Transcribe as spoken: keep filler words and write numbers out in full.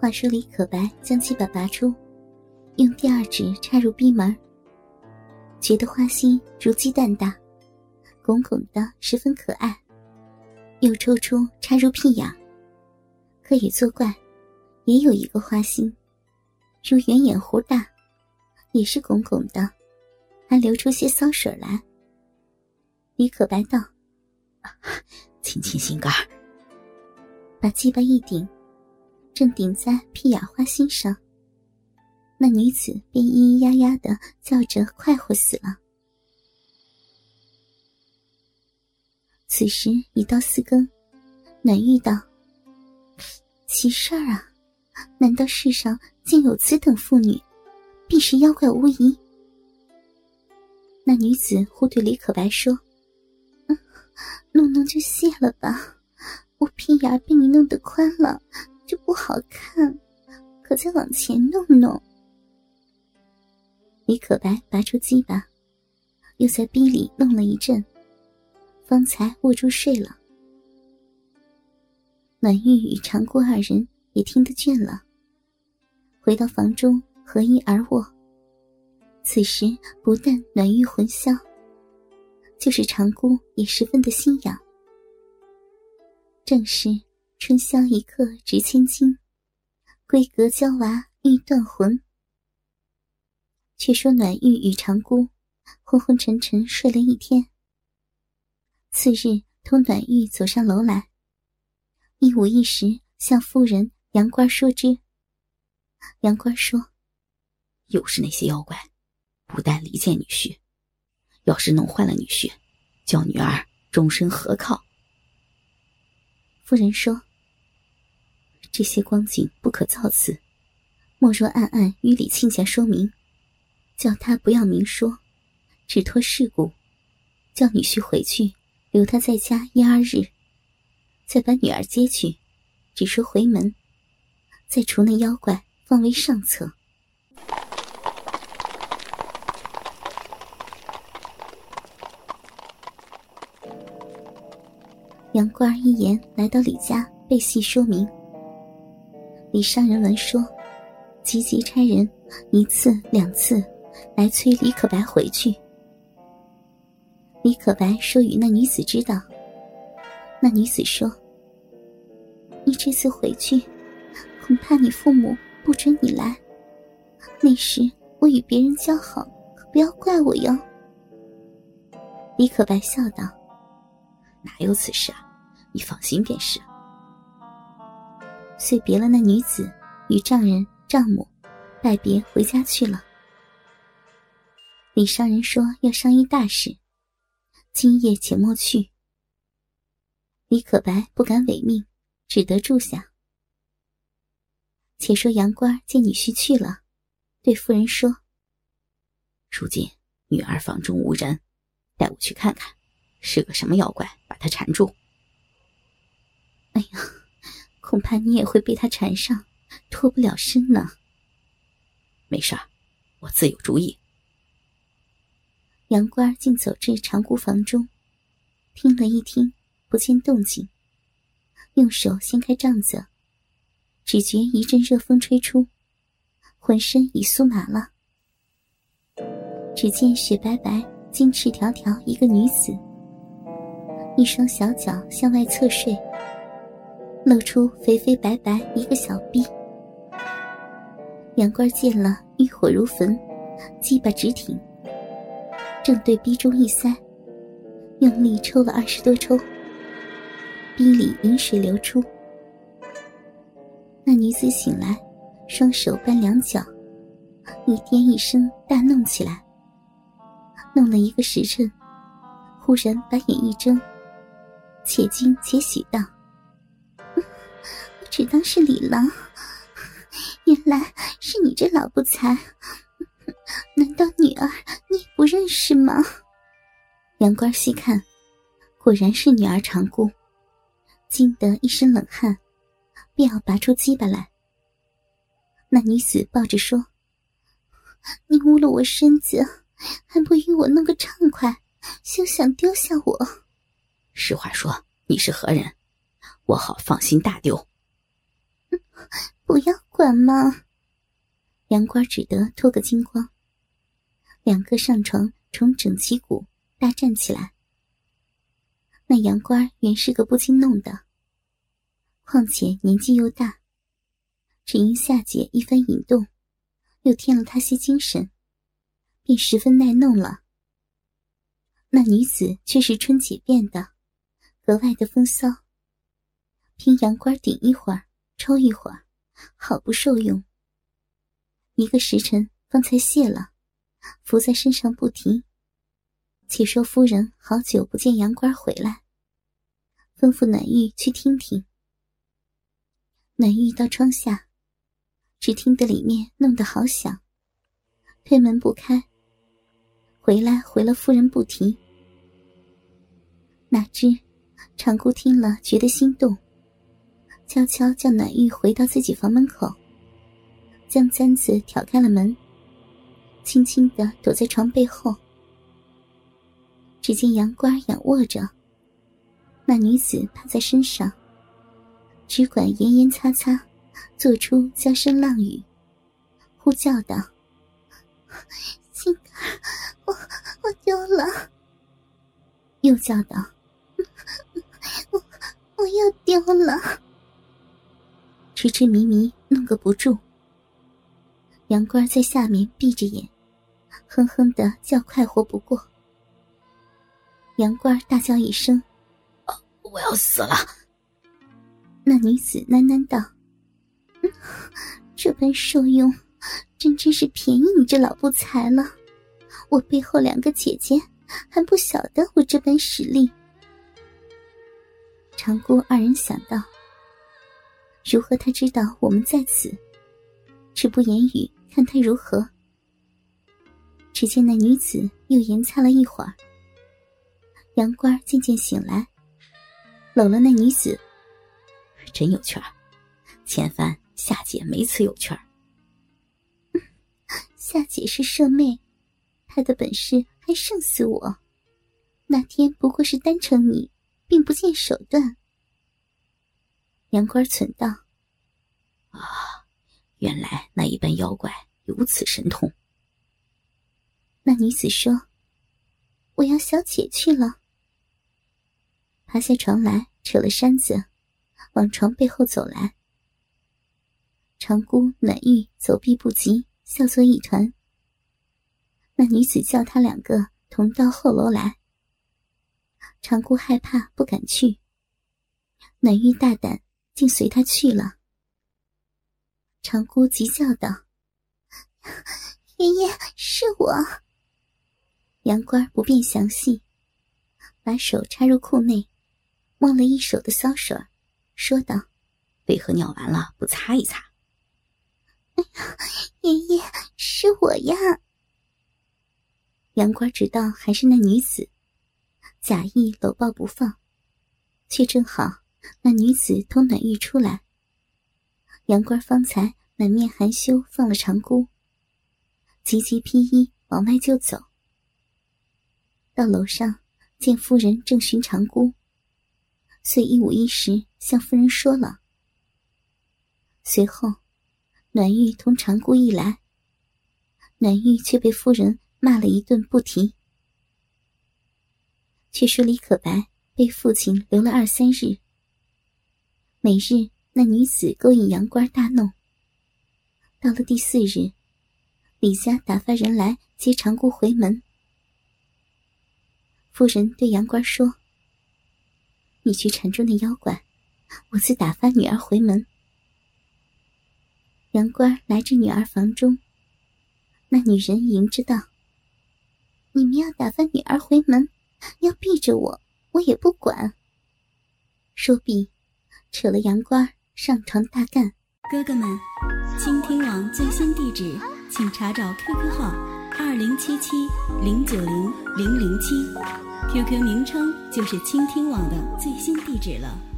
话说李可白将鸡巴拔出，用第二指插入逼门，觉得花心如鸡蛋大，拱拱的十分可爱，又抽出插入屁眼，可也作怪，也有一个花心，如圆眼弧大，也是拱拱的，还流出些骚水来。李可白道：“亲亲心肝。”把鸡巴一顶，正顶在屁眼花心上，那女子便咿咿呀呀地叫着，快活死了。此时已到四更，暖玉道：“奇事儿啊，难道世上竟有此等妇女，必是妖怪无疑。”那女子忽对李可白说：“嗯，弄弄就谢了吧，我屁眼被你弄得宽了，就不好看，可再往前弄弄。”李可白拔出鸡巴，又在逼里弄了一阵，方才握住睡了。暖玉与长姑二人也听得倦了，回到房中合衣而卧。此时不但暖玉魂消，就是长姑也十分的心痒。正是春宵一刻值千金，闺阁娇娃欲断魂。却说暖玉与长姑昏昏沉沉睡了一天，次日同暖玉走上楼来，一五一十向夫人杨官说之。杨官说：“又是那些妖怪，不但离间女婿，要是弄坏了女婿，叫女儿终身何靠？”夫人说：“这些光景不可造次，莫若暗暗与李亲家说明，叫他不要明说，只托事故，叫女婿回去留他在家一二日，再把女儿接去，只说回门，再除那妖怪，方为上策。”杨官一言来到李家，被细说明。李上人闻说，急急差人一次两次来催李可白回去。李可白说与那女子知道，那女子说：“你这次回去，恐怕你父母不准你来，那时我与别人交好，可不要怪我哟。”李可白笑道：“哪有此事啊，你放心便是。”遂别了那女子，与丈人丈母拜别，回家去了。李商人说要商议大事，今夜且莫去。李可白不敢违命，只得住下。且说杨官见女婿去了，对夫人说：“如今女儿房中无人，带我去看看是个什么妖怪，把他缠住。”“哎呀，恐怕你也会被他缠上，脱不了身呢。”“没事儿，我自有主意。”杨官竟走至长姑房中，听了一听，不见动静，用手掀开帐子，只觉一阵热风吹出，浑身已酥麻了。只见雪白白金翅条条一个女子，一双小脚向外侧睡，露出肥肥白白一个小臂。杨官见了，欲火如焚，鸡巴直挺，正对逼中一塞，用力抽了二十多抽，逼里饮水流出。那女子醒来，双手扳两脚，一颠一声大弄起来，弄了一个时辰，忽然把眼一睁，且惊且喜道：“嗯，我只当是李郎，原来是你这老不才，难道女儿你也不认识吗？”杨官细看，果然是女儿长姑，惊得一身冷汗，便要拔出鸡巴来。那女子抱着说：“你污了我身子，还不与我弄个畅快，休想丢下我。”“实话说，你是何人，我好放心大丢。”不要管嘛。杨官只得脱个精光，两个上床重整旗鼓大战起来。那杨官原是个不经弄的，况且年纪又大，只因夏姐一番引动，又添了他些精神，便十分耐弄了。那女子却是春姐变的，格外的风骚，凭杨官顶一会儿抽一会儿，好不受用。一个时辰方才泄了，伏在身上不停。且说夫人好久不见杨官回来，吩咐暖玉去听听。暖玉到窗下，只听得里面弄得好响，推门不开，回来回了夫人不提。哪知长姑听了觉得心动，悄悄叫暖玉回到自己房门口，将簪子挑开了门，轻轻地躲在床背后。只见杨官仰卧着，那女子趴在身上，只管炎炎擦擦，做出娇声浪语，呼叫道：心肝儿，我我丢了。又叫道：我我又丢了。痴痴迷迷弄个不住。杨官在下面闭着眼，哼哼地叫快活不过。杨官大叫一声：哦，我要死了。那女子喃喃道：嗯，这般受用，真真是便宜你这老不才了。我背后两个姐姐还不晓得我这般实力。长姑二人想到，如何他知道我们在此，只不言语，看他如何。只见那女子又言擦了一会儿，杨官渐渐醒来，搂了那女子：真有趣儿，前番夏姐没此有趣儿。夏姐是舍妹，她的本事还胜似我，那天不过是单称你，并不见手段。杨官忖道：啊，原来那一般妖怪有此神通。那女子说：我要小姐去了。爬下床来，扯了衫子，往床背后走来。长姑暖玉走避不及，笑作一团。那女子叫他两个同到后楼来。长姑害怕不敢去，暖玉大胆，竟随他去了。长姑急叫道：爷爷，是我。杨官不便详细，把手插入裤内，摸了一手的骚水，说道：为何尿完了不擦一擦？哎呀，爷爷，是我呀。杨官知道还是那女子，假意搂抱不放，却正好那女子同暖玉出来。杨官方才满面含羞放了长姑，急急披衣往外就走。到楼上见夫人正寻长姑，遂一五一十向夫人说了。随后暖玉同长姑一来，暖玉却被夫人骂了一顿不提。却说李可白被父亲留了二三日，每日那女子勾引杨官大弄。到了第四日，李家打发人来接长姑回门。夫人对杨官说：你去缠住那妖怪，我自打发女儿回门。杨官来至女儿房中，那女人迎之道：你们要打发女儿回门，要避着我，我也不管。说毕，扯了杨官上床大干。哥哥们，倾听网最新地址请查找 Q Q 号二零七七零九零零零七 ，Q Q 名称就是倾听网的最新地址了。